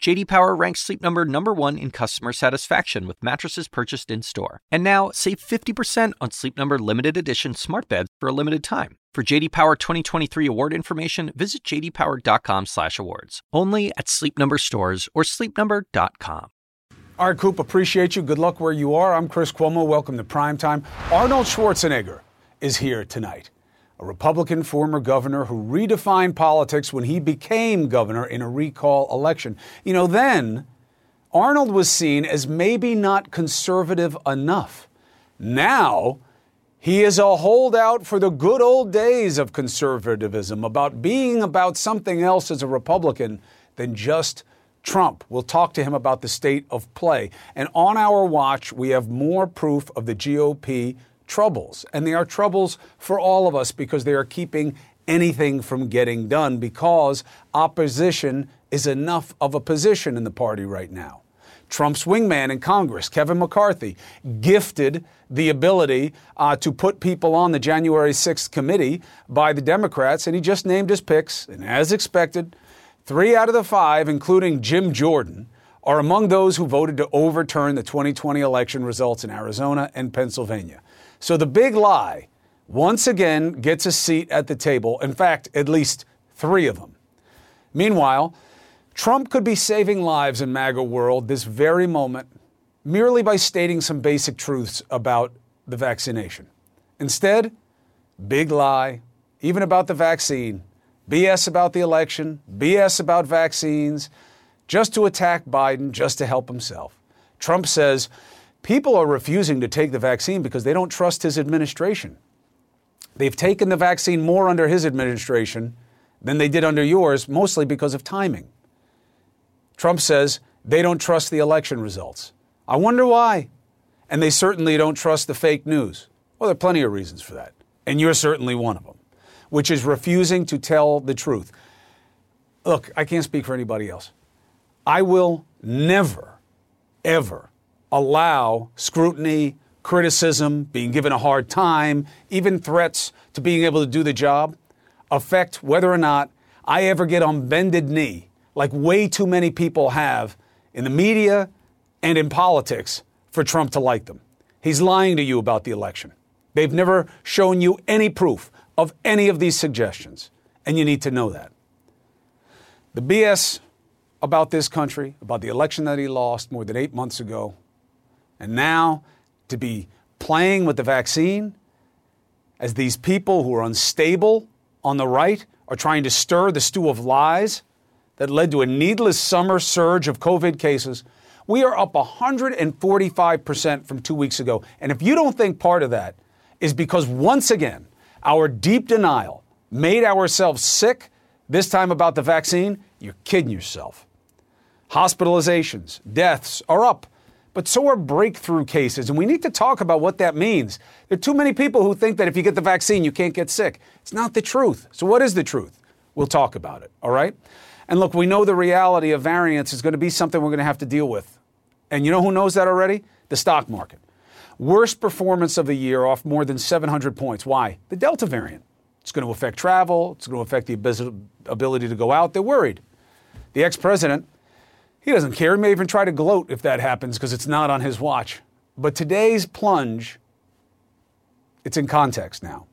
J.D. Power ranks Sleep Number number 1 in customer satisfaction with mattresses purchased in-store. And now, save 50% on Sleep Number limited edition smart beds for a limited time. For J.D. Power 2023 award information, visit jdpower.com/awards. Only at Sleep Number stores or sleepnumber.com. All right, Coop, appreciate you. Good luck where you are. I'm Chris Cuomo. Welcome to Primetime. Arnold Schwarzenegger is here tonight. A Republican former governor who redefined politics when he became governor in a recall election. You know, then Arnold was seen as maybe not conservative enough. Now he is a holdout for the good old days of conservatism, about being about something else as a Republican than just Trump. We'll talk to him about the state of play. And on our watch, we have more proof of the GOP troubles. And they are troubles for all of us because they are keeping anything from getting done because opposition is enough of a position in the party right now. Trump's wingman in Congress, Kevin McCarthy, gifted the ability to put people on the January 6th committee by the Democrats, and he just named his picks. And as expected, 3 out of the 5, including Jim Jordan, are among those who voted to overturn the 2020 election results in Arizona and Pennsylvania. So the big lie once again gets a seat at the table. In fact, at least 3 of them. Meanwhile, Trump could be saving lives in MAGA world this very moment merely by stating some basic truths about the vaccination. Instead, big lie, even about the vaccine, BS about the election, BS about vaccines, just to attack Biden, just to help himself. Trump says people are refusing to take the vaccine because they don't trust his administration. They've taken the vaccine more under his administration than they did under yours, mostly because of timing. Trump says they don't trust the election results. I wonder why. And they certainly don't trust the fake news. Well, there are plenty of reasons for that. And you're certainly one of them, which is refusing to tell the truth. Look, I can't speak for anybody else. I will never, ever allow scrutiny, criticism, being given a hard time, even threats to being able to do the job, affect whether or not I ever get on bended knee, like way too many people have in the media and in politics, for Trump to like them. He's lying to you about the election. They've never shown you any proof of any of these suggestions, and you need to know that. The BS about this country, about the election that he lost more than 8 months ago, and now to be playing with the vaccine as these people who are unstable on the right are trying to stir the stew of lies that led to a needless summer surge of COVID cases. We are up 145% from 2 weeks ago. And if you don't think part of that is because, once again, our deep denial made ourselves sick, this time about the vaccine, you're kidding yourself. Hospitalizations, deaths are up. But so are breakthrough cases, and we need to talk about what that means. There are too many people who think that if you get the vaccine, you can't get sick. It's not the truth. So what is the truth? We'll talk about it, all right? And look, we know the reality of variants is going to be something we're going to have to deal with. And you know who knows that already? The stock market. Worst performance of the year, off more than 700 points. Why? The Delta variant. It's going to affect travel. It's going to affect the ability to go out. They're worried. The ex-president, he doesn't care. He may even try to gloat if that happens because it's not on his watch. But today's plunge, it's in context now.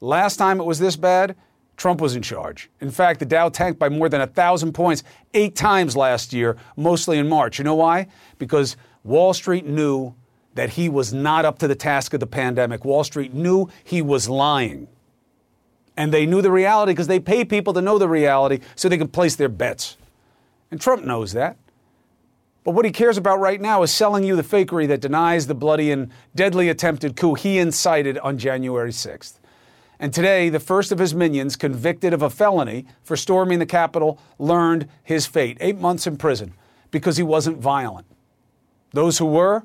Last time it was this bad, Trump was in charge. In fact, the Dow tanked by more than 1,000 points 8 times last year, mostly in March. You know why? Because Wall Street knew that he was not up to the task of the pandemic. Wall Street knew he was lying. And they knew the reality because they pay people to know the reality so they can place their bets. And Trump knows that. But what he cares about right now is selling you the fakery that denies the bloody and deadly attempted coup he incited on January 6th. And today, the first of his minions, convicted of a felony for storming the Capitol, learned his fate. 8 months in prison because he wasn't violent. Those who were,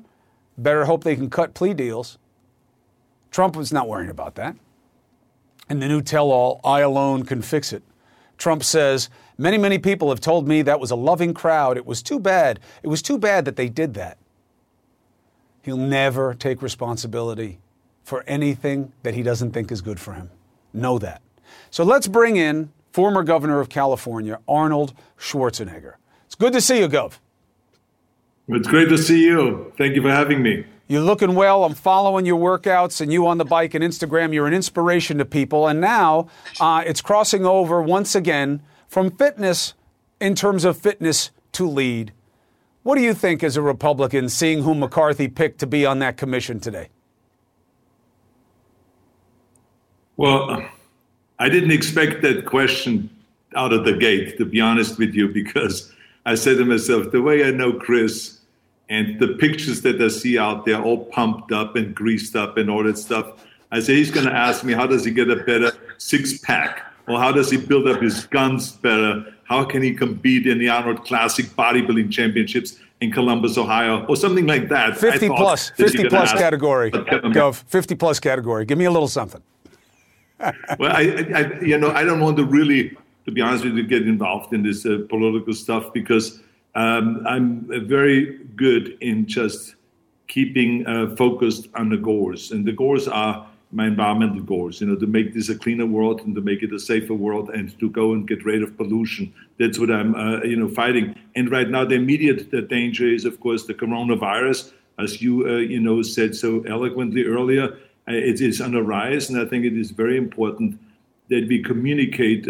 better hope they can cut plea deals. Trump was not worrying about that. And the new tell-all, I alone can fix it, Trump says, many people have told me that was a loving crowd. It was too bad. It was too bad that they did that. He'll never take responsibility for anything that he doesn't think is good for him. Know that. So let's bring in former governor of California, Arnold Schwarzenegger. It's good to see you, Gov. It's great to see you. Thank you for having me. You're looking well. I'm following your workouts and you on the bike and Instagram. You're an inspiration to people. And now it's crossing over once again from fitness in terms of fitness to lead. What do you think as a Republican, seeing who McCarthy picked to be on that commission today? Well, I didn't expect that question out of the gate, to be honest with you, because I said to myself, the way I know Chris, and the pictures that I see out there all pumped up and greased up and all that stuff, I say, he's going to ask me, how does he get a better six-pack? Or how does he build up his guns better? How can he compete in the Arnold Classic bodybuilding championships in Columbus, Ohio, or something like that? 50-plus category. Gov, 50-plus category. Give me a little something. Well, I don't want to really, to be honest with you, get involved in this political stuff because I'm very good in just keeping focused on the goals. And the goals are my environmental goals, to make this a cleaner world and to make it a safer world and to go and get rid of pollution. That's what I'm, fighting. And right now, the immediate danger is, of course, the coronavirus. As you, said so eloquently earlier, it is on the rise. And I think it is very important that we communicate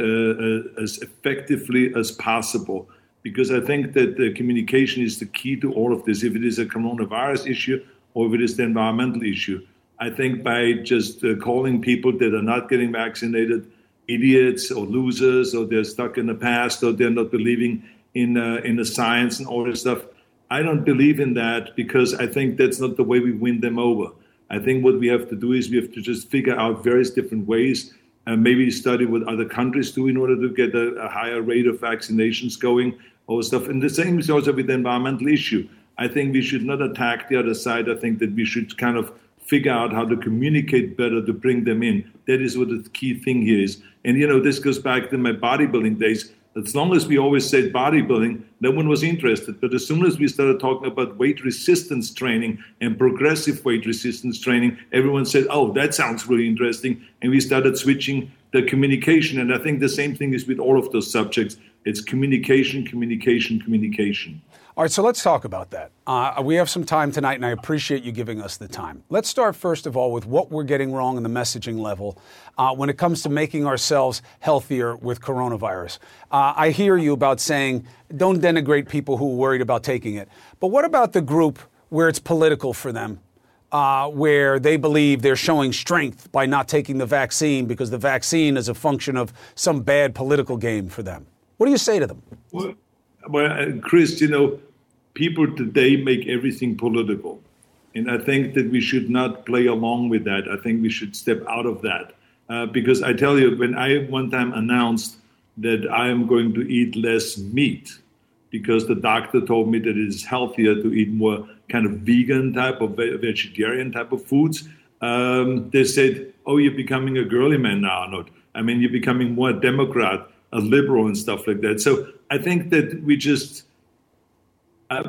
as effectively as possible, because I think that the communication is the key to all of this. If it is a coronavirus issue or if it is the environmental issue, I think by just calling people that are not getting vaccinated idiots or losers, or they're stuck in the past, or they're not believing in the science and all this stuff, I don't believe in that, because I think that's not the way we win them over. I think what we have to do is we have to just figure out various different ways, and maybe study what other countries do in order to get a higher rate of vaccinations going or stuff. And the same is also with the environmental issue. I think we should not attack the other side. I think that we should kind of figure out how to communicate better to bring them in. That is what the key thing here is. And, this goes back to my bodybuilding days. As long as we always said bodybuilding, no one was interested. But as soon as we started talking about weight resistance training and progressive weight resistance training, everyone said, oh, that sounds really interesting. And we started switching the communication. And I think the same thing is with all of those subjects. It's communication, communication, communication. All right, so let's talk about that. We have some time tonight, and I appreciate you giving us the time. Let's start, first of all, with what we're getting wrong in the messaging level when it comes to making ourselves healthier with coronavirus. I hear you about saying don't denigrate people who are worried about taking it. But what about the group where it's political for them, where they believe they're showing strength by not taking the vaccine because the vaccine is a function of some bad political game for them? What do you say to them? Well, Chris, people today make everything political. And I think that we should not play along with that. I think we should step out of that. Because I tell you, when I one time announced that I am going to eat less meat because the doctor told me that it is healthier to eat more kind of vegan type of vegetarian type of foods, they said, oh, you're becoming a girly man now, Arnold. I mean, you're becoming more a Democrat, a liberal and stuff like that. So I think that we just have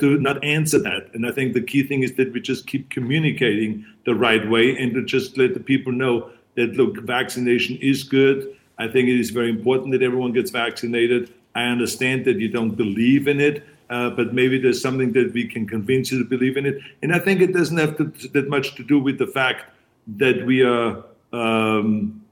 to not answer that. And I think the key thing is that we just keep communicating the right way and to just let the people know that, look, vaccination is good. I think it is very important that everyone gets vaccinated. I understand that you don't believe in it, but maybe there's something that we can convince you to believe in it. And I think it doesn't have that much to do with the fact that we are, that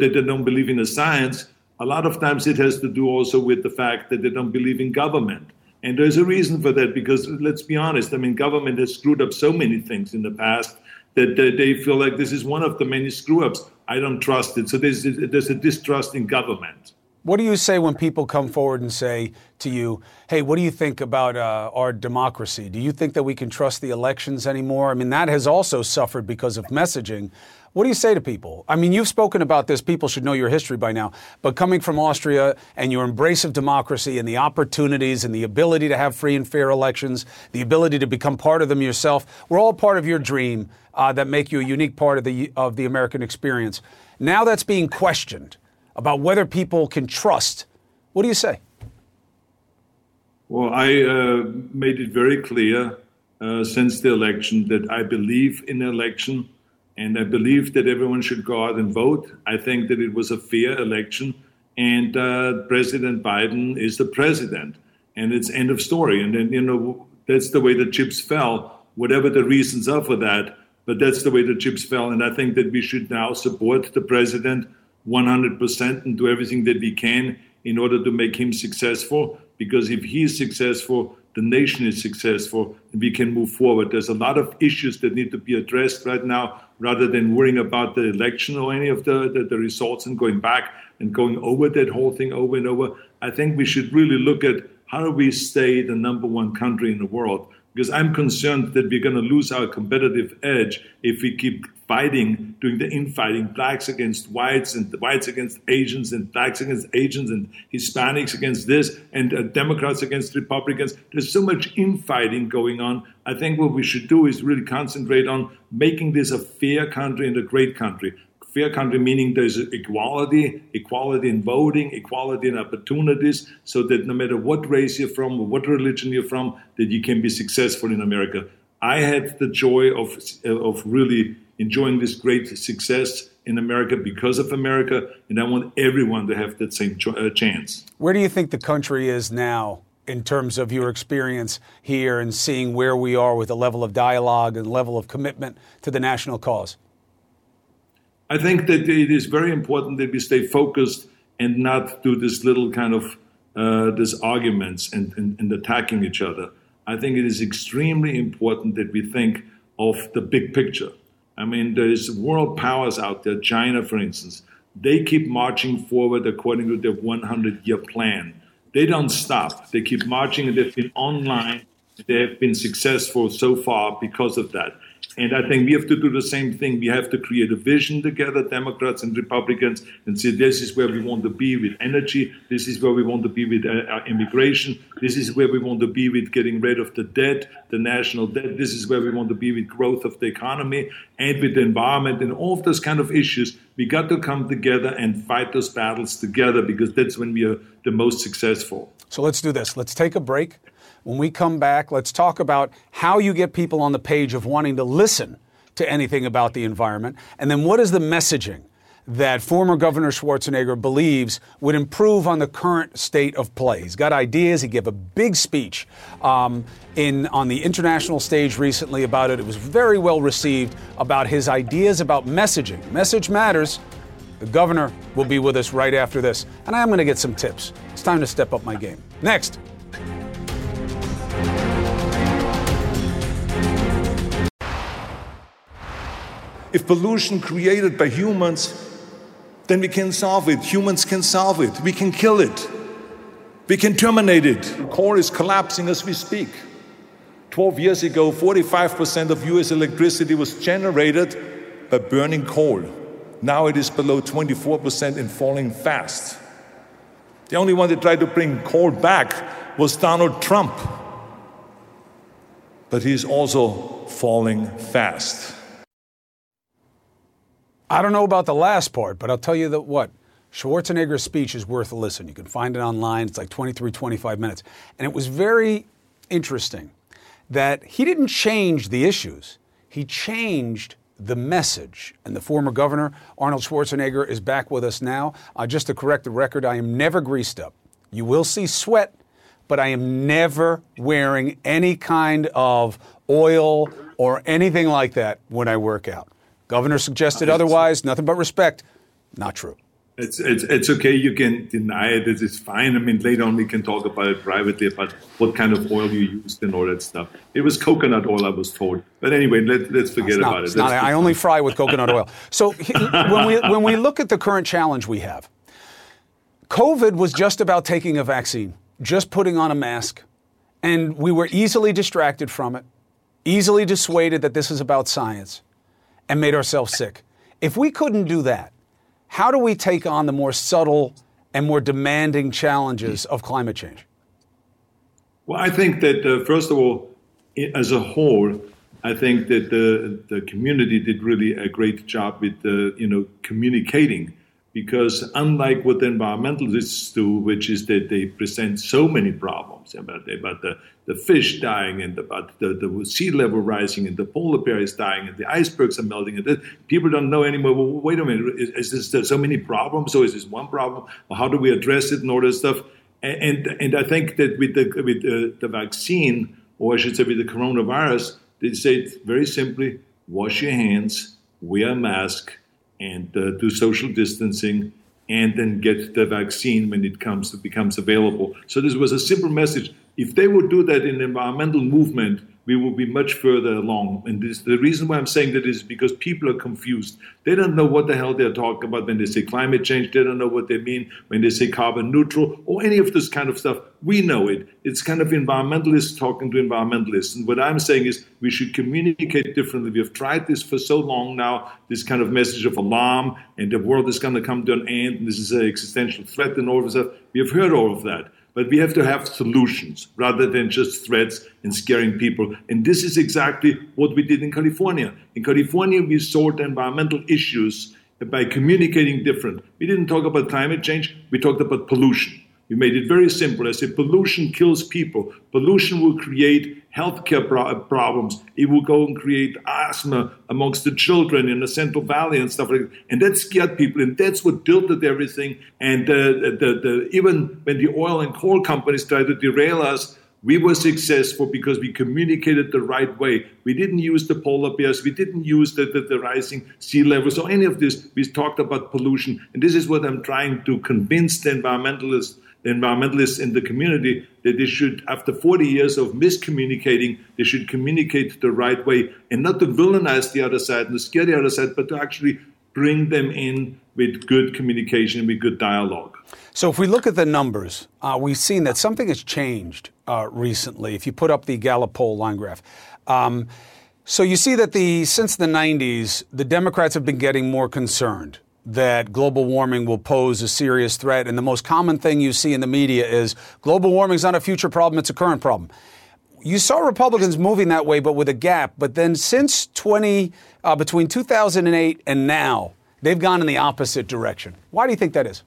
they don't believe in the science. A lot of times it has to do also with the fact that they don't believe in government. And there's a reason for that, because let's be honest, I mean, government has screwed up so many things in the past that they feel like this is one of the many screw-ups. I don't trust it. So there's a distrust in government. What do you say when people come forward and say to you, hey, what do you think about our democracy? Do you think that we can trust the elections anymore? I mean, that has also suffered because of messaging. What do you say to people? I mean, you've spoken about this. People should know your history by now. But coming from Austria and your embrace of democracy and the opportunities and the ability to have free and fair elections, the ability to become part of them yourself, we're all part of your dream that make you a unique part of the American experience. Now that's being questioned. about whether people can trust. What do you say? Well, I made it very clear since the election that I believe in election, and I believe that everyone should go out and vote. I think that it was a fair election, and President Biden is the president, and it's end of story. And then, you know, that's the way the chips fell, whatever the reasons are for that. But that's the way the chips fell. And I think that we should now support the president 100% and do everything that we can in order to make him successful. Because if he is successful, the nation is successful and we can move forward. There's a lot of issues that need to be addressed right now, rather than worrying about the election or any of the results and going back and going over that whole thing over and over. I think we should really look at how do we stay the number one country in the world. Because I'm concerned that we're going to lose our competitive edge if we keep fighting, doing the infighting, blacks against whites and whites against Asians and blacks against Asians and Hispanics against this and Democrats against Republicans. There's so much infighting going on. I think what we should do is really concentrate on making this a fair country and a great country. Fair country meaning there's equality, equality in voting, equality in opportunities, so that no matter what race you're from or what religion you're from, that you can be successful in America. I had the joy of really enjoying this great success in America because of America, and I want everyone to have that same chance. Where do you think the country is now in terms of your experience here and seeing where we are with the level of dialogue and level of commitment to the national cause? I think that it is very important that we stay focused and not do this little kind of this arguments and attacking each other. I think it is extremely important that we think of the big picture. I mean, there's world powers out there, China, for instance. They keep marching forward according to their 100-year plan. They don't stop. They keep marching, and they've been online. They have been successful so far because of that. And I think we have to do the same thing. We have to create a vision together, Democrats and Republicans, and say this is where we want to be with energy. This is where we want to be with immigration. This is where we want to be with getting rid of the debt, the national debt. This is where we want to be with growth of the economy and with the environment and all of those kind of issues. We got to come together and fight those battles together, because that's when we are the most successful. So let's do this. Let's take a break. When we come back, let's talk about how you get people on the page of wanting to listen to anything about the environment. And then what is the messaging that former Governor Schwarzenegger believes would improve on the current state of play? He's got ideas. He gave a big speech on the international stage recently about it. It was very well received, about his ideas about messaging. Message matters. The governor will be with us right after this. And I'm going to get some tips. It's time to step up my game. Next. If pollution created by humans, then we can solve it. Humans can solve it. We can kill it. We can terminate it. The core is collapsing as we speak. 12 years ago, 45% of U.S. electricity was generated by burning coal. Now it is below 24% and falling fast. The only one that tried to bring coal back was Donald Trump. But he is also falling fast. I don't know about the last part, but I'll tell you that what? Schwarzenegger's speech is worth a listen. You can find it online. It's like 23, 25 minutes. And it was very interesting that he didn't change the issues. He changed the message. And the former governor, Arnold Schwarzenegger, is back with us now. Just to correct the record, I am never greased up. You will see sweat, but I am never wearing any kind of oil or anything like that when I work out. Governor suggested otherwise, nothing but respect. Not true. It's okay. You can deny it. It's fine. I mean, later on we can talk about it privately, about what kind of oil you used and all that stuff. It was coconut oil, I was told. But anyway, let's forget about it. I only fry with coconut oil. So when we look at the current challenge we have, COVID was just about taking a vaccine, just putting on a mask, and we were easily distracted from it, easily dissuaded that this is about science, and made ourselves sick. If we couldn't do that, how do we take on the more subtle and more demanding challenges of climate change? Well, I think that, first of all, as a whole, I think that the community did really a great job with, communicating. because unlike what the environmentalists do, which is that they present so many problems about the fish dying and about the sea level rising and the polar bear is dying and the icebergs are melting, and people don't know anymore, well, wait a minute, is there so many problems or is this one problem? Or how do we address it and all that stuff? And I think that with the vaccine, or I should say with the coronavirus, they say it very simply, wash your hands, wear a mask, and do social distancing, and then get the vaccine when it becomes available. So this was a simple message. If they would do that in the environmental movement, we would be much further along. And this, the reason why I'm saying that is because people are confused. They don't know what the hell they're talking about when they say climate change. They don't know what they mean when they say carbon neutral or any of this kind of stuff. We know it. It's kind of environmentalists talking to environmentalists. And what I'm saying is we should communicate differently. We have tried this for so long now, this kind of message of alarm and the world is going to come to an end and this is an existential threat and all of that. We have heard all of that. But we have to have solutions rather than just threats and scaring people. And this is exactly what we did in California. In California, we solved environmental issues by communicating different. We didn't talk about climate change. We talked about pollution. We made it very simple. I said pollution kills people. Pollution will create healthcare problems. It will go and create asthma amongst the children in the Central Valley and stuff like that. And that scared people, and that's what tilted everything. And even when the oil and coal companies tried to derail us, we were successful because we communicated the right way. We didn't use the polar bears. We didn't use the rising sea levels or any of this. We talked about pollution. And this is what I'm trying to convince the environmentalists in the community, that they should, after 40 years of miscommunicating, they should communicate the right way and not to villainize the other side and to scare the other side, but to actually bring them in with good communication and with good dialogue. So if we look at the numbers, we've seen that something has changed recently. If you put up the Gallup poll line graph. So you see that since the 90s, the Democrats have been getting more concerned that global warming will pose a serious threat. And the most common thing you see in the media is global warming is not a future problem, it's a current problem. You saw Republicans moving that way, but with a gap. But then since between 2008 and now, they've gone in the opposite direction. Why do you think that is?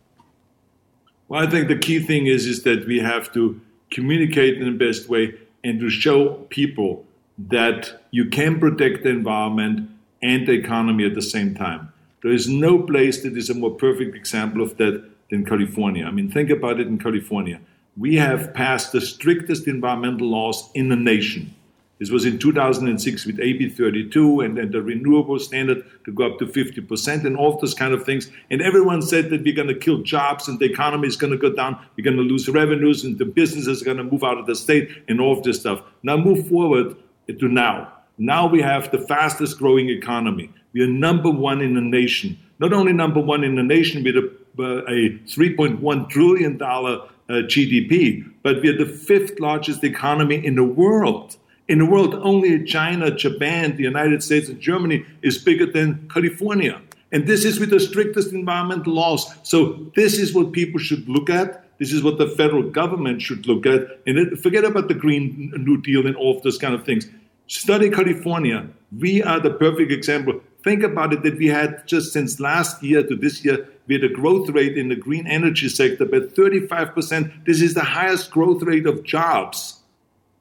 Well, I think the key thing is that we have to communicate in the best way and to show people that you can protect the environment and the economy at the same time. There is no place that is a more perfect example of that than California. I mean, think about it in California. We have passed the strictest environmental laws in the nation. This was in 2006 with AB 32 and then the renewable standard to go up to 50% and all those kind of things. And everyone said that we're going to kill jobs and the economy is going to go down. We're going to lose revenues and the businesses are going to move out of the state and all of this stuff. Now move forward to now. Now we have the fastest growing economy. We are number one in the nation. Not only number one in the nation with a $3.1 trillion GDP, but we are the fifth largest economy in the world. In the world, only China, Japan, the United States, and Germany is bigger than California. And this is with the strictest environmental laws. So this is what people should look at. This is what the federal government should look at. And forget about the Green New Deal and all of those kind of things. Study California. We are the perfect example. Think about it that we had just since last year to this year, we had a growth rate in the green energy sector by 35%. This is the highest growth rate of jobs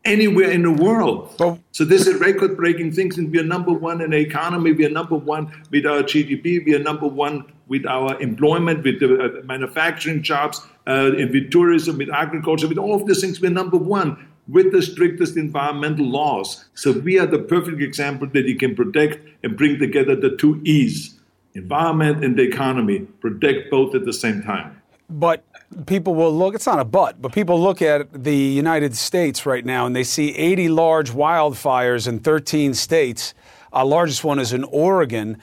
anywhere in the world. So this is record-breaking things, and we are number one in the economy. We are number one with our GDP. We are number one with our employment, with the manufacturing jobs, and with tourism, with agriculture, with all of these things. We are number one with the strictest environmental laws. So we are the perfect example that you can protect and bring together the two E's, environment and the economy, protect both at the same time. But people will look, it's not a but people look at the United States right now and they see 80 large wildfires in 13 states. Our largest one is in Oregon.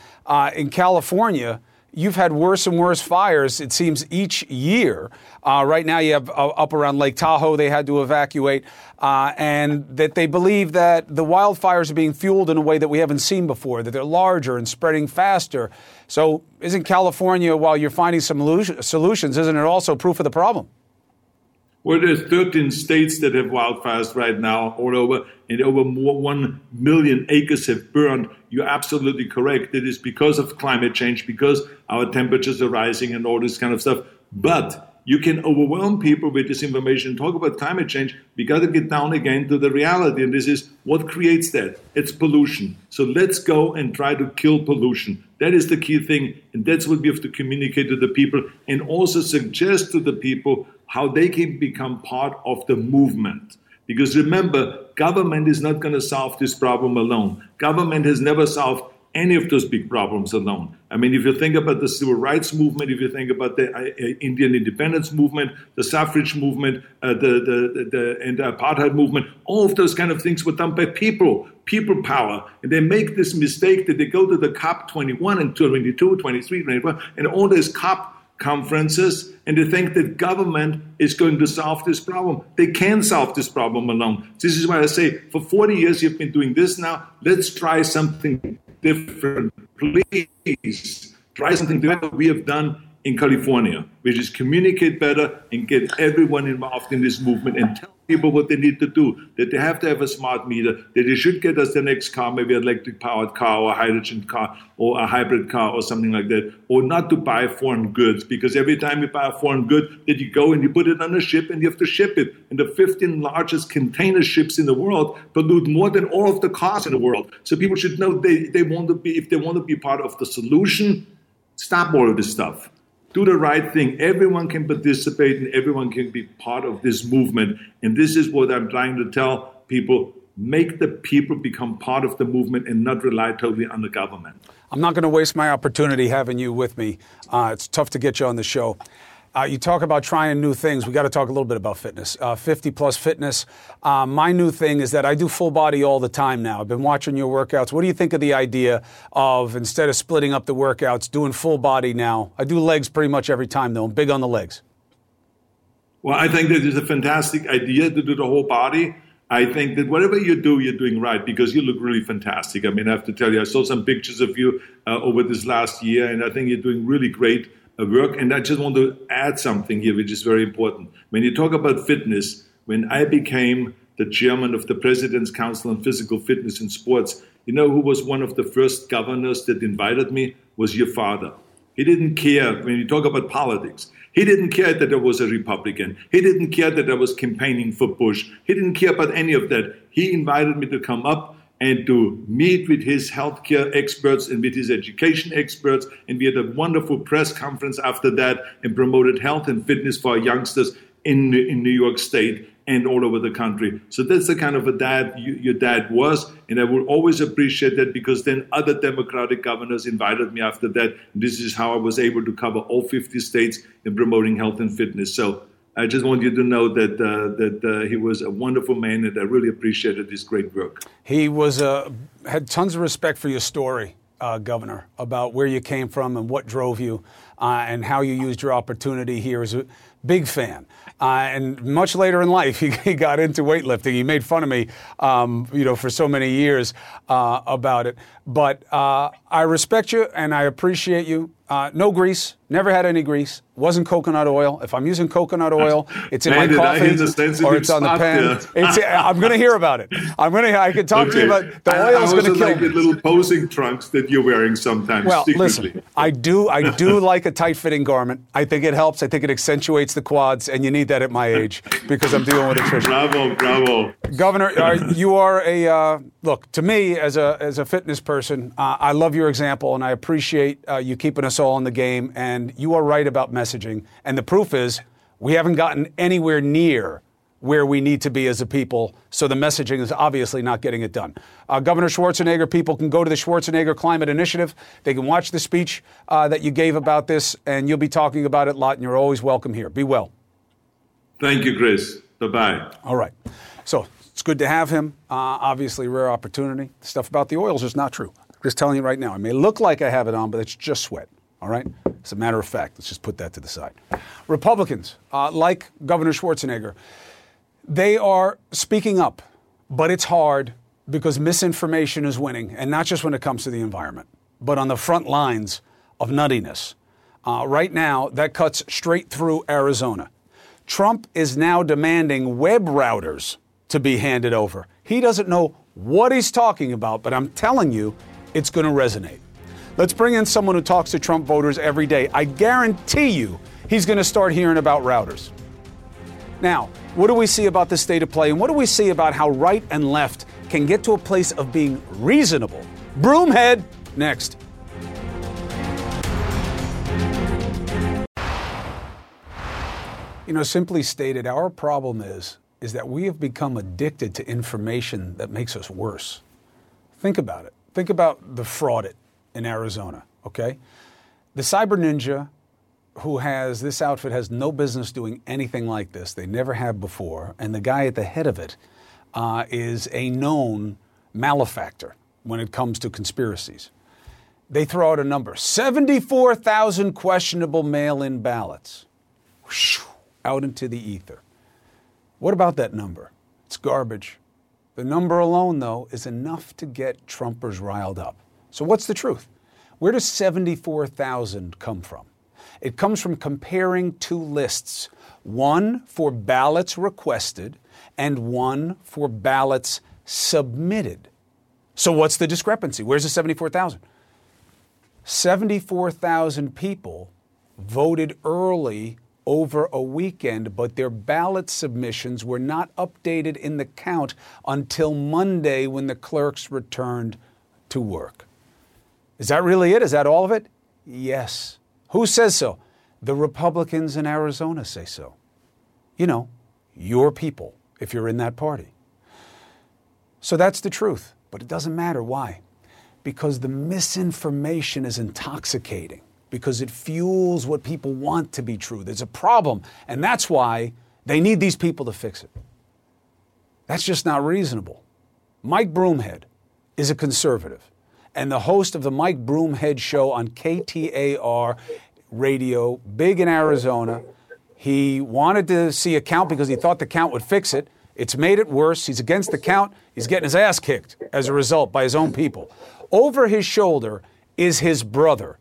In California, you've had worse and worse fires, it seems, each year. Right now you have up around Lake Tahoe they had to evacuate, and that they believe that the wildfires are being fueled in a way that we haven't seen before, that they're larger and spreading faster. So isn't California, while you're finding some solutions, isn't it also proof of the problem? Well, there's 13 states that have wildfires right now, all over, and over more 1 million acres have burned. You're absolutely correct. It is because of climate change, because our temperatures are rising and all this kind of stuff. But you can overwhelm people with this information. Talk about climate change. We got to get down again to the reality, and this is what creates that. It's pollution. So let's go and try to kill pollution. That is the key thing, and that's what we have to communicate to the people and also suggest to the people how they can become part of the movement. Because remember, government is not going to solve this problem alone. Government has never solved any of those big problems alone. I mean, if you think about the civil rights movement, if you think about the Indian independence movement, the suffrage movement, and the apartheid movement, all of those kind of things were done by people power. And they make this mistake that they go to the COP 21 and 22, 23, 24, and all these COP conferences, and they think that government is going to solve this problem. They can solve this problem alone. This is why I say, for 40 years you've been doing this now, let's try something different. Please try something different we have done in California, which is communicate better and get everyone involved in this movement and tell people what they need to do, that they have to have a smart meter, that they should get us the next car, maybe an electric-powered car or a hydrogen car or a hybrid car or something like that, or not to buy foreign goods, because every time you buy a foreign good, that you go and you put it on a ship and you have to ship it. And the 15 largest container ships in the world pollute more than all of the cars in the world. So people should know they want to be, if they want to be part of the solution, stop all of this stuff. Do the right thing. Everyone can participate and everyone can be part of this movement. And this is what I'm trying to tell people. Make the people become part of the movement and not rely totally on the government. I'm not going to waste my opportunity having you with me. It's tough to get you on the show. You talk about trying new things. We got to talk a little bit about fitness, 50 plus fitness. My new thing is that I do full body all the time now. I've been watching your workouts. What do you think of the idea of, instead of splitting up the workouts, doing full body now? I do legs pretty much every time, though. I'm big on the legs. Well, I think that is a fantastic idea to do the whole body. I think that whatever you do, you're doing right, because you look really fantastic. I mean, I have to tell you, I saw some pictures of you over this last year, and I think you're doing really great work. And I just want to add something here, which is very important. When you talk about fitness, when I became the chairman of the President's Council on Physical Fitness in Sports, you know who was one of the first governors that invited me? Was your father. He didn't care when you talk about politics. He didn't care that I was a Republican. He didn't care that I was campaigning for Bush. He didn't care about any of that. He invited me to come up and to meet with his healthcare experts and with his education experts. And we had a wonderful press conference after that and promoted health and fitness for our youngsters in New York State and all over the country. So that's the kind of a dad your dad was. And I will always appreciate that, because then other Democratic governors invited me after that. And this is how I was able to cover all 50 states in promoting health and fitness. So I just want you to know that he was a wonderful man, and I really appreciated his great work. He was had tons of respect for your story, Governor, about where you came from and what drove you and how you used your opportunity here. As a big fan. And much later in life, he got into weightlifting. He made fun of me, for so many years about it. But I respect you and I appreciate you. No grease. Never had any grease. Wasn't coconut oil. If I'm using coconut oil, it's in my coffee or it's on the pen. I'm going to hear about it. I can talk to you about the oil's going to kill me. The little posing trunks that you're wearing sometimes. Well, secretly. Listen, I do like a tight-fitting garment. I think it helps. I think it accentuates the quads, and you need that at my age because I'm dealing with attrition. Bravo. Governor, you are a look, to me, as a fitness person, I love your example, and I appreciate you keeping us all in the game, and you are right about messaging. And the proof is we haven't gotten anywhere near where we need to be as a people, so the messaging is obviously not getting it done. Governor Schwarzenegger, people can go to the Schwarzenegger Climate Initiative. They can watch the speech that you gave about this, and you'll be talking about it a lot, and you're always welcome here. Be well. Thank you, Chris. Bye-bye. All right. So it's good to have him. Obviously, rare opportunity. The stuff about the oils is not true. I'm just telling you right now. I may look like I have it on, but it's just sweat. All right? As a matter of fact, let's just put that to the side. Republicans, like Governor Schwarzenegger, they are speaking up, but it's hard because misinformation is winning, and not just when it comes to the environment, but on the front lines of nuttiness. Right now, that cuts straight through Arizona. Trump is now demanding web routers to be handed over. He doesn't know what he's talking about, but I'm telling you, it's going to resonate. Let's bring in someone who talks to Trump voters every day. I guarantee you he's going to start hearing about routers. Now, what do we see about the state of play, and what do we see about how right and left can get to a place of being reasonable? Broomhead, next. You know, simply stated, our problem is that we have become addicted to information that makes us worse. Think about it. Think about the fraud in Arizona, okay? The Cyber Ninja, who has, this outfit has no business doing anything like this. They never have before. And the guy at the head of it is a known malefactor when it comes to conspiracies. They throw out a number, 74,000 questionable mail-in ballots. Whew, out into the ether. What about that number? It's garbage. The number alone, though, is enough to get Trumpers riled up. So what's the truth? Where does 74,000 come from? It comes from comparing two lists, one for ballots requested and one for ballots submitted. So what's the discrepancy? Where's the 74,000? 74,000 people voted early over a weekend, but their ballot submissions were not updated in the count until Monday when the clerks returned to work. Is that really it? Is that all of it? Yes. Who says so? The Republicans in Arizona say so. You know, your people, if you're in that party. So that's the truth, but it doesn't matter. Why? Because the misinformation is intoxicating, because it fuels what people want to be true. There's a problem, and that's why they need these people to fix it. That's just not reasonable. Mike Broomhead is a conservative, and the host of the Mike Broomhead Show on KTAR radio, big in Arizona. He wanted to see a count because he thought the count would fix it. It's made it worse. He's against the count. He's getting his ass kicked as a result by his own people. Over his shoulder is his brother,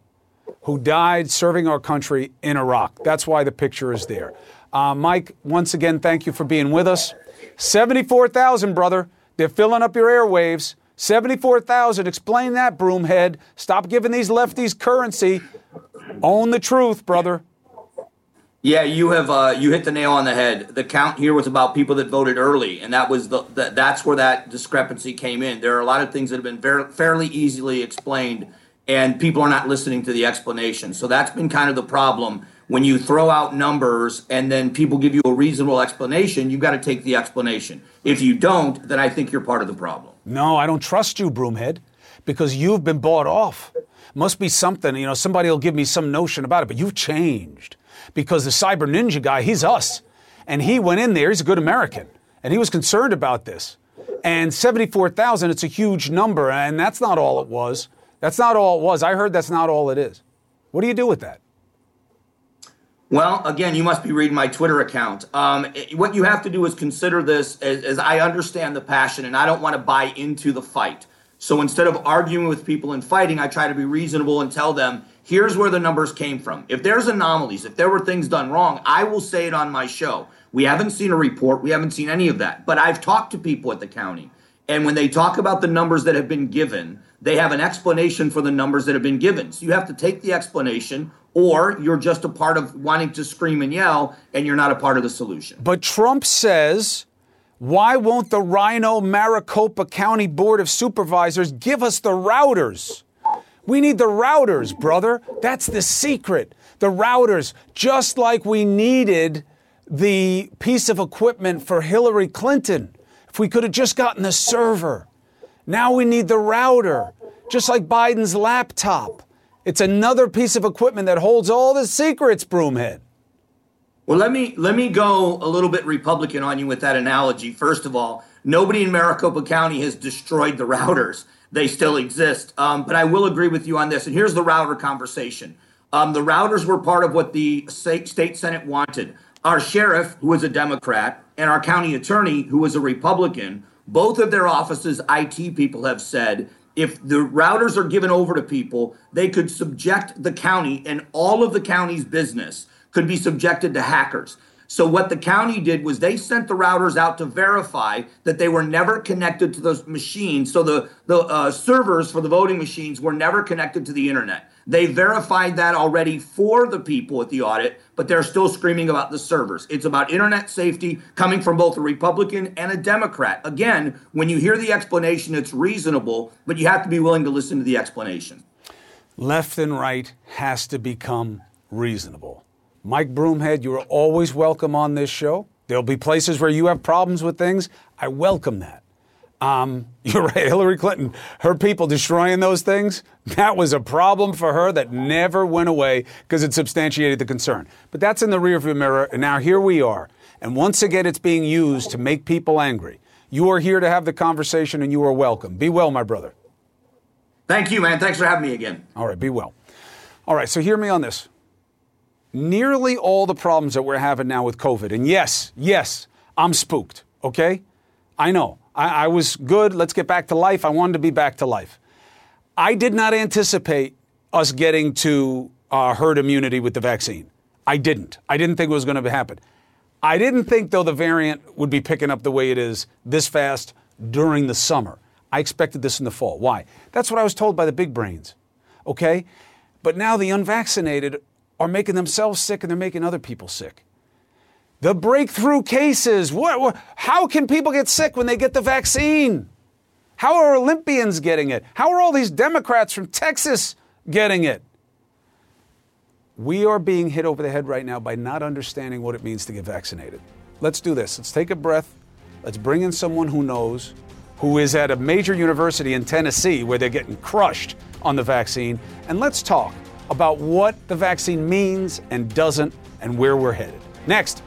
who died serving our country in Iraq. That's why the picture is there. Mike, once again, thank you for being with us. 74,000, brother. They're filling up your airwaves. 74,000. Explain that, Broomhead. Stop giving these lefties currency. Own the truth, brother. Yeah, you have you hit the nail on the head. The count here was about people that voted early, and that was that's where that discrepancy came in. There are a lot of things that have been fairly easily explained, and people are not listening to the explanation. So that's been kind of the problem. When you throw out numbers and then people give you a reasonable explanation, you've got to take the explanation. If you don't, then I think you're part of the problem. No, I don't trust you, Broomhead, because you've been bought off. Must be something, you know, somebody will give me some notion about it, but you've changed. Because the Cyber Ninja guy, he's us. And he went in there, he's a good American, and he was concerned about this. And 74,000, it's a huge number, and that's not all it was. That's not all it was. I heard that's not all it is. What do you do with that? Well, again, you must be reading my Twitter account. What you have to do is consider this as I understand the passion, and I don't want to buy into the fight. So instead of arguing with people and fighting, I try to be reasonable and tell them, here's where the numbers came from. If there's anomalies, if there were things done wrong, I will say it on my show. We haven't seen a report. We haven't seen any of that. But I've talked to people at the county, and when they talk about the numbers that have been given, they have an explanation for the numbers that have been given. So you have to take the explanation, or you're just a part of wanting to scream and yell, and you're not a part of the solution. But Trump says, why won't the Rhino Maricopa County Board of Supervisors give us the routers? We need the routers, brother. That's the secret. The routers, just like we needed the piece of equipment for Hillary Clinton. If we could have just gotten the server. Now we need the router, just like Biden's laptop. It's another piece of equipment that holds all the secrets, Broomhead. Well, let me go a little bit Republican on you with that analogy. First of all, nobody in Maricopa County has destroyed the routers. They still exist. But I will agree with you on this. And here's the router conversation. The routers were part of what the state Senate wanted. Our sheriff, who was a Democrat, and our county attorney, who was a Republican, both of their offices, IT people have said, if the routers are given over to people, they could subject the county, and all of the county's business could be subjected to hackers. So what the county did was they sent the routers out to verify that they were never connected to those machines. So the servers for the voting machines were never connected to the internet. They verified that already for the people at the audit, but they're still screaming about the servers. It's about internet safety coming from both a Republican and a Democrat. Again, when you hear the explanation, it's reasonable, but you have to be willing to listen to the explanation. Left and right has to become reasonable. Mike Broomhead, you are always welcome on this show. There'll be places where you have problems with things. I welcome that. You're right, Hillary Clinton, her people destroying those things, that was a problem for her that never went away because it substantiated the concern. But that's in the rearview mirror, and now here we are. And once again, it's being used to make people angry. You are here to have the conversation, and you are welcome. Be well, my brother. Thank you, man. Thanks for having me again. All right, be well. All right, so hear me on this. Nearly all the problems that we're having now with COVID, and yes, I'm spooked, okay? I know. I was good. Let's get back to life. I wanted to be back to life. I did not anticipate us getting to herd immunity with the vaccine. I didn't think it was going to happen. I didn't think, though, the variant would be picking up the way it is this fast during the summer. I expected this in the fall. Why? That's what I was told by the big brains. Okay? But now the unvaccinated are making themselves sick and they're making other people sick. The breakthrough cases. How can people get sick when they get the vaccine? How are Olympians getting it? How are all these Democrats from Texas getting it? We are being hit over the head right now by not understanding what it means to get vaccinated. Let's do this. Let's take a breath. Let's bring in someone who knows, who is at a major university in Tennessee where they're getting crushed on the vaccine. And let's talk about what the vaccine means and doesn't and where we're headed. Next.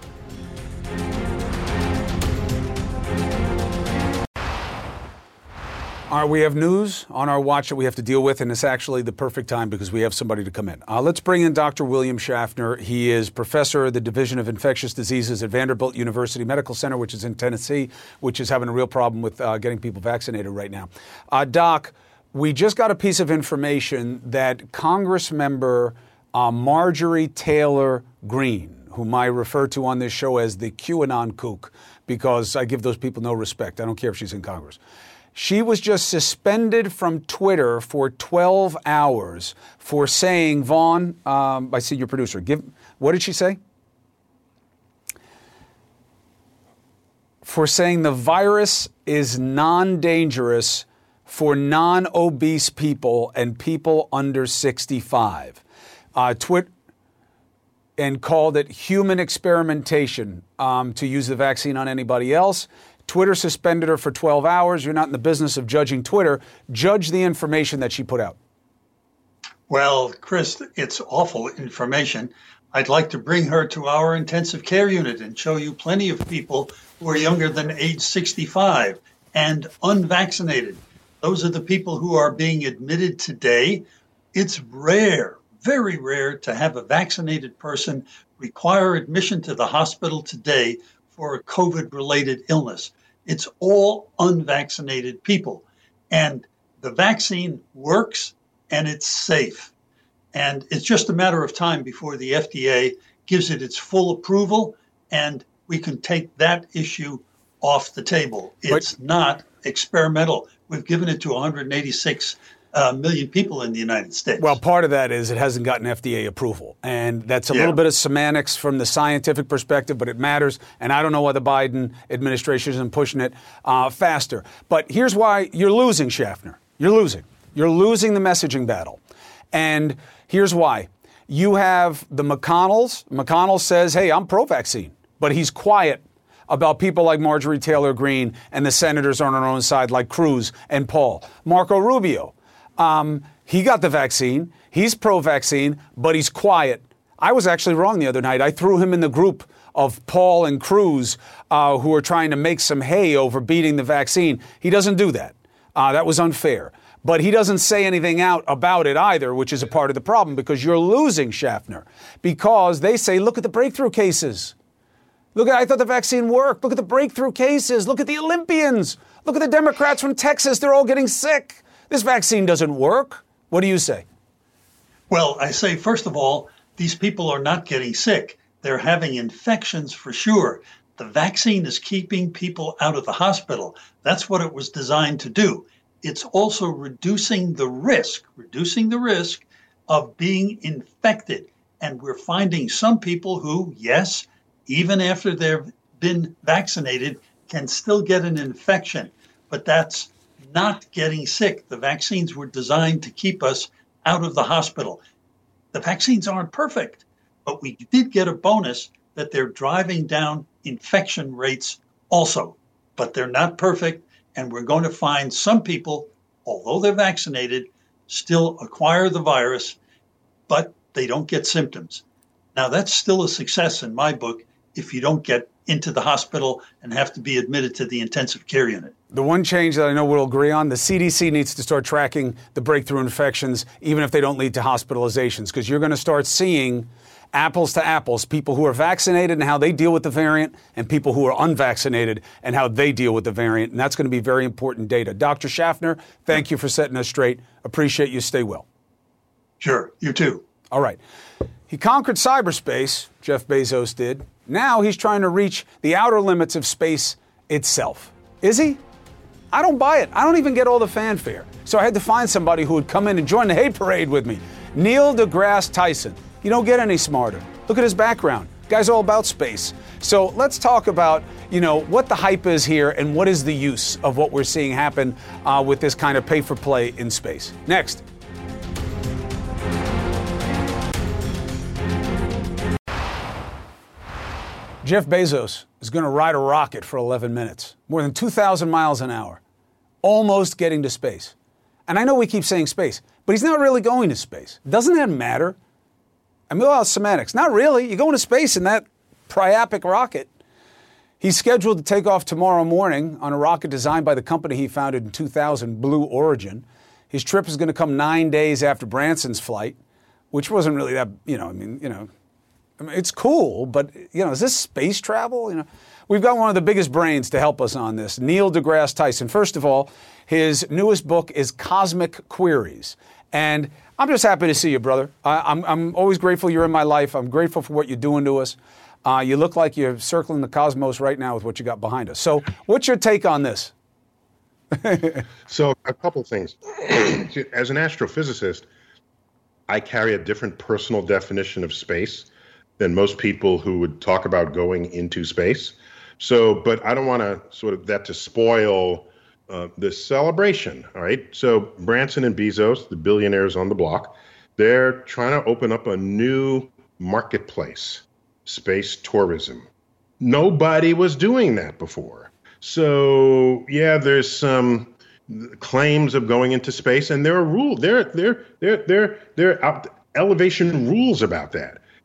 All right, we have news on our watch that we have to deal with, and it's actually the perfect time because we have somebody to come in. Let's bring in Dr. William Schaffner. He is professor of the Division of Infectious Diseases at Vanderbilt University Medical Center, which is in Tennessee, which is having a real problem with getting people vaccinated right now. Doc, we just got a piece of information that Congress member Marjorie Taylor Greene, whom I refer to on this show as the QAnon kook, because I give those people no respect. I don't care if she's in Congress. She was just suspended from Twitter for 12 hours for saying, Vaughn, I see your producer. What did she say? For saying the virus is non-dangerous for non-obese people and people under 65. And called it human experimentation to use the vaccine on anybody else. Twitter suspended her for 12 hours. You're not in the business of judging Twitter. Judge the information that she put out. Well, Chris, it's awful information. I'd like to bring her to our intensive care unit and show you plenty of people who are younger than age 65 and unvaccinated. Those are the people who are being admitted today. It's rare, very rare, to have a vaccinated person require admission to the hospital today for a COVID-related illness. It's all unvaccinated people. And the vaccine works and it's safe. And it's just a matter of time before the FDA gives it its full approval and we can take that issue off the table. It's not experimental. We've given it to 186 million people in the United States. Well, part of that is it hasn't gotten FDA approval. And that's a little bit of semantics from the scientific perspective, but it matters. And I don't know why the Biden administration isn't pushing it faster. But here's why you're losing, Schaffner. You're losing the messaging battle. And here's why. You have the McConnells. McConnell says, hey, I'm pro-vaccine, but he's quiet about people like Marjorie Taylor Greene and the senators on our own side like Cruz and Paul. Marco Rubio. He got the vaccine. He's pro-vaccine, but he's quiet. I was actually wrong the other night. I threw him in the group of Paul and Cruz, who are trying to make some hay over beating the vaccine. He doesn't do that. That was unfair. But he doesn't say anything out about it either, which is a part of the problem, because you're losing, Schaffner, because they say, look at the breakthrough cases. I thought the vaccine worked. Look at the breakthrough cases. Look at the Olympians. Look at the Democrats from Texas. They're all getting sick. This vaccine doesn't work. What do you say? Well, I say, first of all, these people are not getting sick. They're having infections for sure. The vaccine is keeping people out of the hospital. That's what it was designed to do. It's also reducing the risk of being infected. And we're finding some people who, yes, even after they've been vaccinated, can still get an infection. But that's not getting sick. The vaccines were designed to keep us out of the hospital. The vaccines aren't perfect, but we did get a bonus that they're driving down infection rates also. But they're not perfect, and we're going to find some people, although they're vaccinated, still acquire the virus, but they don't get symptoms. Now, that's still a success in my book if you don't get into the hospital and have to be admitted to the intensive care unit. The one change that I know we'll agree on, the CDC needs to start tracking the breakthrough infections, even if they don't lead to hospitalizations, because you're going to start seeing apples to apples, people who are vaccinated and how they deal with the variant, and people who are unvaccinated and how they deal with the variant. And that's going to be very important data. Dr. Schaffner, thank you for setting us straight. Appreciate you. Stay well. Sure. You too. All right. He conquered cyberspace, Jeff Bezos did. Now he's trying to reach the outer limits of space itself. Is he? I don't buy it. I don't even get all the fanfare. So I had to find somebody who would come in and join the hate parade with me. Neil deGrasse Tyson. You don't get any smarter. Look at his background. Guy's all about space. So let's talk about, what the hype is here and what is the use of what we're seeing happen with this kind of pay for play in space. Next. Jeff Bezos is going to ride a rocket for 11 minutes, more than 2,000 miles an hour, almost getting to space. And I know we keep saying space, but he's not really going to space. Doesn't that matter? I mean, well, semantics. Not really. You're going to space in that priapic rocket. He's scheduled to take off tomorrow morning on a rocket designed by the company he founded in 2000, Blue Origin. His trip is going to come 9 days after Branson's flight, which wasn't really that, it's cool, but, is this space travel? We've got one of the biggest brains to help us on this, Neil deGrasse Tyson. First of all, his newest book is Cosmic Queries. And I'm just happy to see you, brother. I'm always grateful you're in my life. I'm grateful for what you're doing to us. You look like you're circling the cosmos right now with what you got behind us. So what's your take on this? So a couple of things. As an astrophysicist, I carry a different personal definition of space than most people who would talk about going into space. So, but I don't want to to spoil this celebration, all right? So Branson and Bezos, the billionaires on the block, they're trying to open up a new marketplace, space tourism. Nobody was doing that before. So yeah, there's some claims of going into space, and there are rules, elevation rules about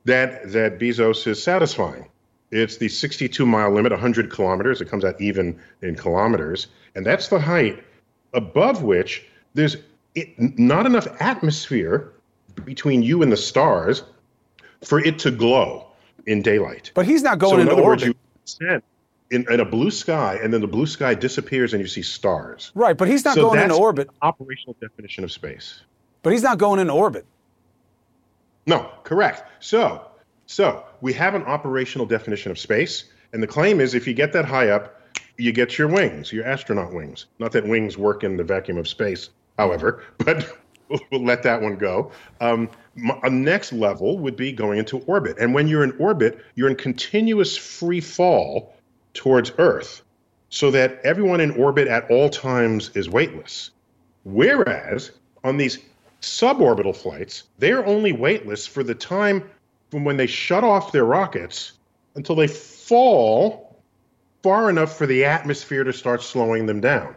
that Bezos is satisfying. It's the 62-mile limit, 100 kilometers. It comes out even in kilometers. And that's the height above which there's not enough atmosphere between you and the stars for it to glow in daylight. But he's not going into orbit. So in other words, you stand in a blue sky, and then the blue sky disappears and you see stars. Right, but he's not going into orbit. That's the operational definition of space. But he's not going into orbit. No, correct. So we have an operational definition of space, and the claim is if you get that high up, you get your wings, your astronaut wings. Not that wings work in the vacuum of space, however, but we'll let that one go. A next level would be going into orbit. And when you're in orbit, you're in continuous free fall towards Earth so that everyone in orbit at all times is weightless. Whereas on these suborbital flights, they're only weightless for the time from when they shut off their rockets until they fall far enough for the atmosphere to start slowing them down.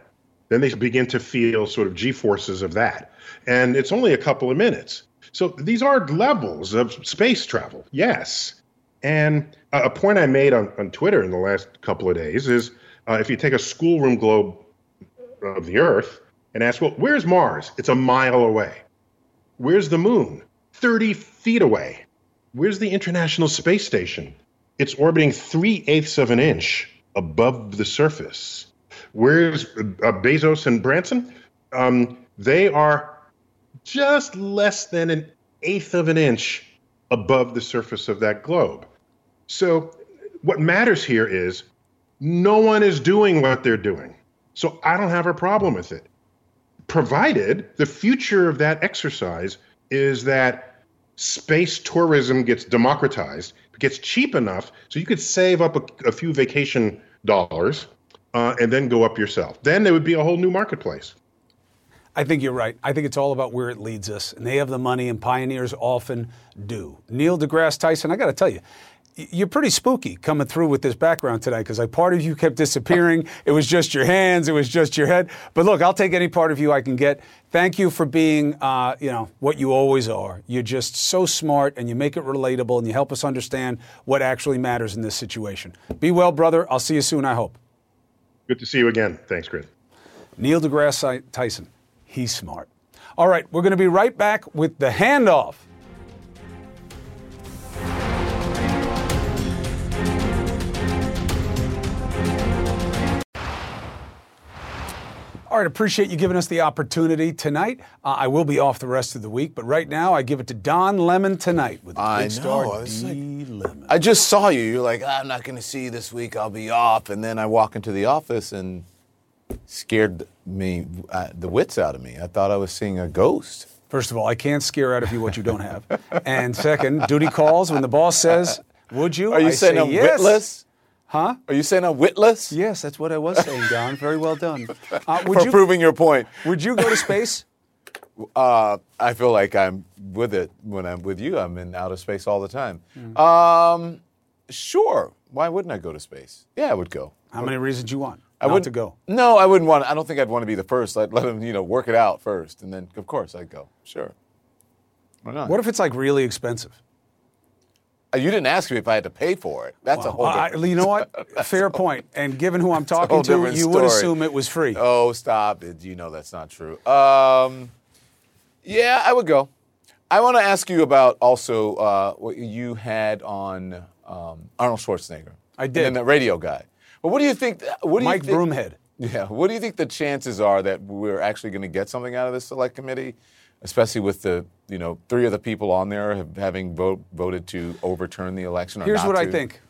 Then they begin to feel G-forces of that. And it's only a couple of minutes. So these are levels of space travel, yes. And a point I made on Twitter in the last couple of days is if you take a schoolroom globe of the Earth and ask, well, where's Mars? It's a mile away. Where's the moon? 30 feet away. Where's the International Space Station? It's orbiting 3/8 of an inch above the surface. Where's Bezos and Branson? They are just less than 1/8 of an inch above the surface of that globe. So what matters here is no one is doing what they're doing. So I don't have a problem with it, provided the future of that exercise is that space tourism gets democratized, gets cheap enough so you could save up a few vacation dollars and then go up yourself. Then there would be a whole new marketplace. I think you're right. I think it's all about where it leads us. And they have the money, and pioneers often do. Neil deGrasse Tyson, I got to tell you, you're pretty spooky coming through with this background tonight, because like part of you kept disappearing. It was just your hands. It was just your head. But look, I'll take any part of you I can get. Thank you for being, what you always are. You're just so smart, and you make it relatable, and you help us understand what actually matters in this situation. Be well, brother. I'll see you soon, I hope. Good to see you again. Thanks, Chris. Neil deGrasse Tyson. He's smart. All right. We're going to be right back with the handoff. All right, appreciate you giving us the opportunity tonight. I will be off the rest of the week, but right now I give it to Don Lemon tonight with the big star D. Lemon. I just saw you. You're like, I'm not going to see you this week. I'll be off. And then I walk into the office and scared me, the wits out of me. I thought I was seeing a ghost. First of all, I can't scare out of you what you don't have. And second, duty calls when the boss says, would you? Are you saying I'm witless? Huh? Are you saying I'm witless? Yes, that's what I was saying, Don. Very well done. For proving your point. Would you go to space? I feel like I'm with it when I'm with you. I'm in outer space all the time. Mm-hmm. Sure. Why wouldn't I go to space? Yeah, I would go. How many reasons you want not to go? No, I wouldn't want. I don't think I'd want to be the first. I'd let them, work it out first, and then of course I'd go. Sure. Why not? What if it's like really expensive? You didn't ask me if I had to pay for it. That's a whole different... you know what? Fair point. And given who I'm talking to, you would assume it was free. Oh, stop it. You know that's not true. Yeah, I would go. I want to ask you about also what you had on Arnold Schwarzenegger. I did. And the radio guy. But what do you think... Mike Broomhead. Yeah. What do you think the chances are that we're actually going to get something out of this select committee? Especially with the, three of the people on there having voted to overturn the election. Here's what I think.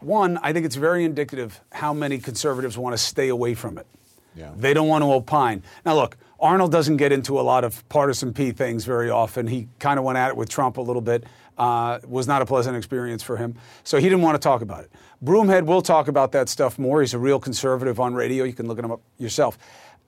One, I think it's very indicative how many conservatives want to stay away from it. Yeah. They don't want to opine. Now, look, Arnold doesn't get into a lot of partisan pea things very often. He kind of went at it with Trump a little bit. Was not a pleasant experience for him. So he didn't want to talk about it. Broomhead will talk about that stuff more. He's a real conservative on radio. You can look at him up yourself.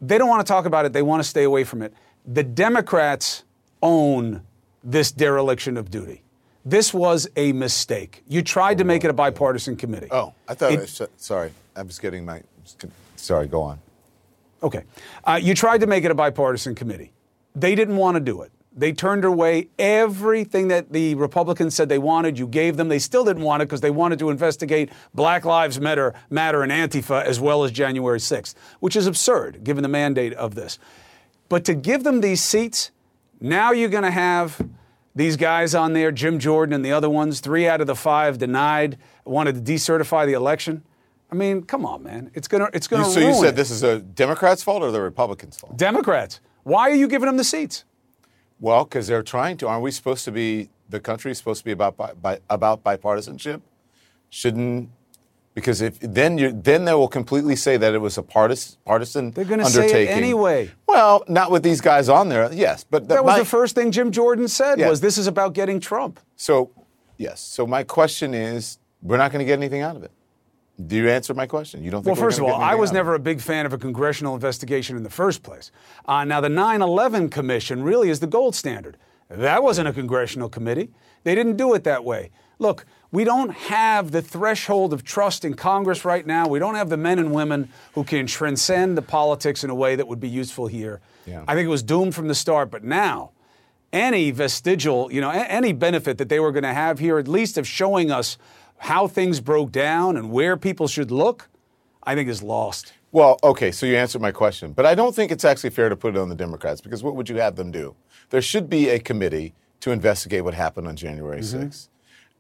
They don't want to talk about it. They want to stay away from it. The Democrats own this dereliction of duty. This was a mistake. You tried to make it a bipartisan committee. Oh, I thought sorry. I was getting my... Sorry, go on. Okay. You tried to make it a bipartisan committee. They didn't want to do it. They turned away everything that the Republicans said they wanted. You gave them. They still didn't want it because they wanted to investigate Black Lives Matter and Antifa as well as January 6th, which is absurd given the mandate of this. But to give them these seats, now you're going to have these guys on there, Jim Jordan and the other ones, 3 out of the 5 denied, wanted to decertify the election. I mean, come on, man. It's going to ruin it. So you said this is a Democrats' fault or the Republicans' fault? Democrats. Why are you giving them the seats? Well, because they're trying to. Aren't we supposed to be, the country's supposed to be about bipartisanship? Shouldn't... Because then they will completely say that it was a partisan undertaking. They're going to say it anyway. Well, not with these guys on there, yes. But that was the first thing Jim Jordan said was this is about getting Trump. So, yes. So my question is, we're not going to get anything out of it. Do you answer my question? You don't think? Well, first of all, I was never a big fan of a congressional investigation in the first place. Now, the 9/11 Commission really is the gold standard. That wasn't a congressional committee. They didn't do it that way. Look, we don't have the threshold of trust in Congress right now. We don't have the men and women who can transcend the politics in a way that would be useful here. Yeah. I think it was doomed from the start. But now, any vestigial, any benefit that they were going to have here, at least of showing us how things broke down and where people should look, I think is lost. Well, okay, so you answered my question. But I don't think it's actually fair to put it on the Democrats, because what would you have them do? There should be a committee to investigate what happened on January 6th.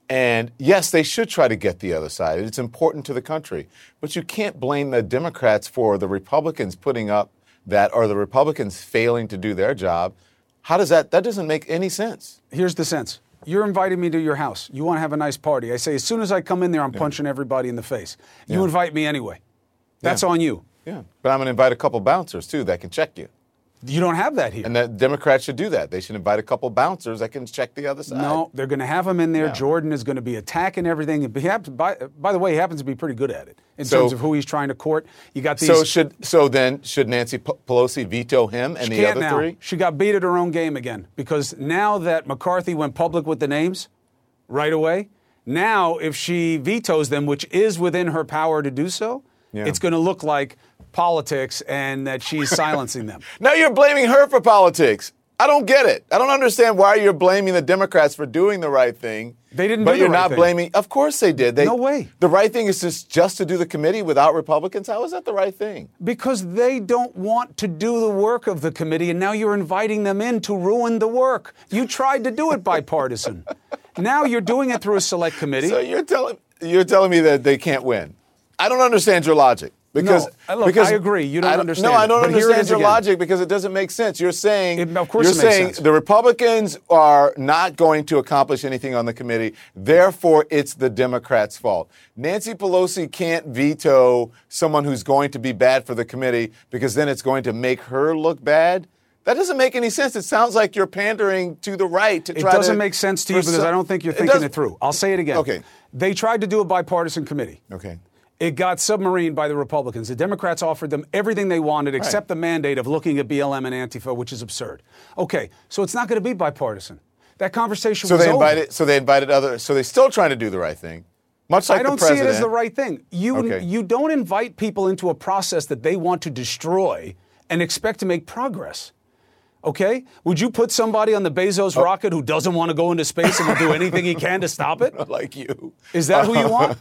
And yes, they should try to get the other side. It's important to the country. But you can't blame the Democrats for the Republicans putting up that, or the Republicans failing to do their job. That doesn't make any sense. Here's the sense. You're inviting me to your house. You want to have a nice party. I say, as soon as I come in there, I'm punching everybody in the face. You invite me anyway. That's on you. Yeah. But I'm going to invite a couple bouncers, too, that can check you. You don't have that here. And the Democrats should do that. They should invite a couple bouncers that can check the other side. No, they're going to have him in there. Yeah. Jordan is going to be attacking everything. By the way, he happens to be pretty good at it in terms of who he's trying to court. You got these. So then should Nancy Pelosi veto him and the other three? She got beat at her own game again, because now that McCarthy went public with the names right away, now if she vetoes them, which is within her power to do so, it's going to look like politics and that she's silencing them. Now you're blaming her for politics. I don't get it. I don't understand why you're blaming the Democrats for doing the right thing. They didn't do the right thing. But you're not blaming. Of course they did. No way. The right thing is just to do the committee without Republicans? How is that the right thing? Because they don't want to do the work of the committee, and now you're inviting them in to ruin the work. You tried to do it bipartisan. Now you're doing it through a select committee. So you're telling me that they can't win. I don't understand your logic. Because I agree. You don't understand. No, I don't understand your logic because it doesn't make sense. You're saying the Republicans are not going to accomplish anything on the committee. Therefore, it's the Democrats' fault. Nancy Pelosi can't veto someone who's going to be bad for the committee because then it's going to make her look bad. That doesn't make any sense. It sounds like you're pandering to the right to try to... It doesn't make sense to you because I don't think you're thinking it through. I'll say it again. Okay. They tried to do a bipartisan committee. Okay. It got submarined by the Republicans. The Democrats offered them everything they wanted except the mandate of looking at BLM and Antifa, which is absurd. Okay, so it's not going to be bipartisan. That conversation was over. So they're still trying to do the right thing, much like the president. I don't see it as the right thing. You don't invite people into a process that they want to destroy and expect to make progress. Okay? Would you put somebody on the Bezos rocket who doesn't want to go into space and will do anything he can to stop it? Not like you. Is that who you want?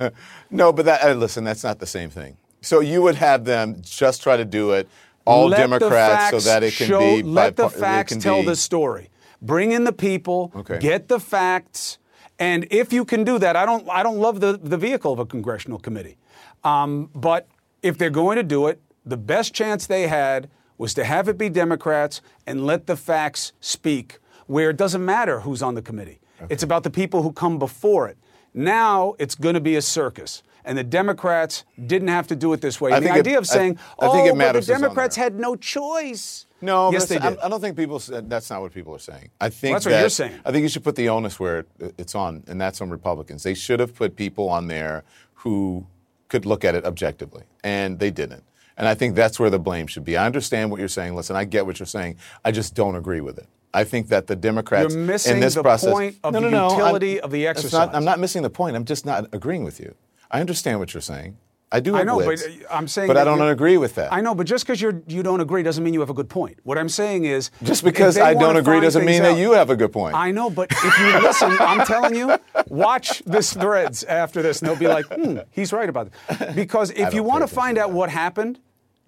No, but that's not the same thing. So you would have them just try to do it, all Democrats, so that it can be... Let the facts tell the story. Bring in the people, get the facts, and if you can do that, I don't love the vehicle of a congressional committee. But if they're going to do it, the best chance they had was to have it be Democrats and let the facts speak, where it doesn't matter who's on the committee. Okay. It's about the people who come before it. Now it's going to be a circus, and the Democrats didn't have to do it this way. And the idea of saying, but the Democrats had no choice. No, yes, they did. I don't think people... That's not what people are saying. I think that's what you're saying. I think you should put the onus where it's on, and that's on Republicans. They should have put people on there who could look at it objectively, and they didn't. And I think that's where the blame should be. I understand what you're saying. Listen, I get what you're saying. I just don't agree with it. I think that the Democrats in this process... You're missing the point of the utility of the exercise. I'm not missing the point. I'm just not agreeing with you. I understand what you're saying. But I don't agree with that. I know, but just because you don't agree doesn't mean you have a good point. What I'm saying is... Just because I don't agree doesn't mean that you have a good point. I know, but if you listen, I'm telling you, watch this Threads after this, and they'll be like, he's right about it. Because if you want to find out what happened,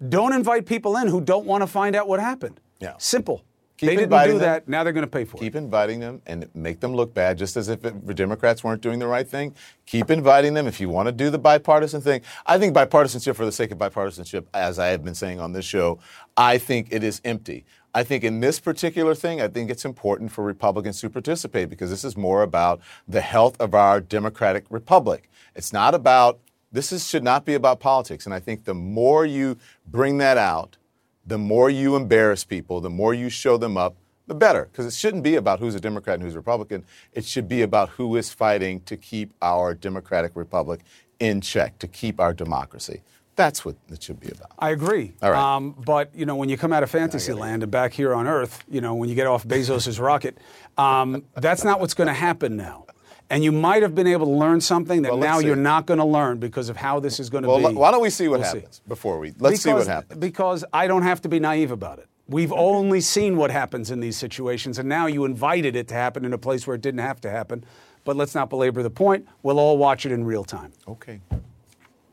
don't invite people in who don't want to find out what happened. Yeah. Simple. They didn't do that. Now they're going to pay for it. Keep inviting them and make them look bad, just as if the Democrats weren't doing the right thing. Keep inviting them if you want to do the bipartisan thing. I think bipartisanship for the sake of bipartisanship, as I have been saying on this show, I think it is empty. I think in this particular thing, I think it's important for Republicans to participate because this is more about the health of our democratic republic. It's not about, should not be about politics. And I think the more you bring that out, the more you embarrass people, the more you show them up, the better. Because it shouldn't be about who's a Democrat and who's a Republican. It should be about who is fighting to keep our democratic republic in check, to keep our democracy. That's what it should be about. I agree. All right. But, when you come out of fantasy land and back here on Earth, when you get off Bezos' rocket, that's not what's going to happen now. And you might have been able to learn something that now you're not going to learn because of how this is going to be. Why don't we see what happens before we... Let's see what happens. Because I don't have to be naive about it. We've only seen what happens in these situations, and now you invited it to happen in a place where it didn't have to happen. But let's not belabor the point. We'll all watch it in real time. Okay.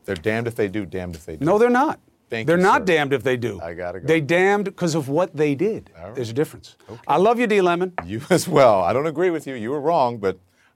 They're damned if they do, damned if they do. No, they're not. They're not damned if they do. I gotta go. They damned because of what they did. All right. There's a difference. Okay. I love you, D. Lemon. You as well. I don't agree with you. You were wrong, but...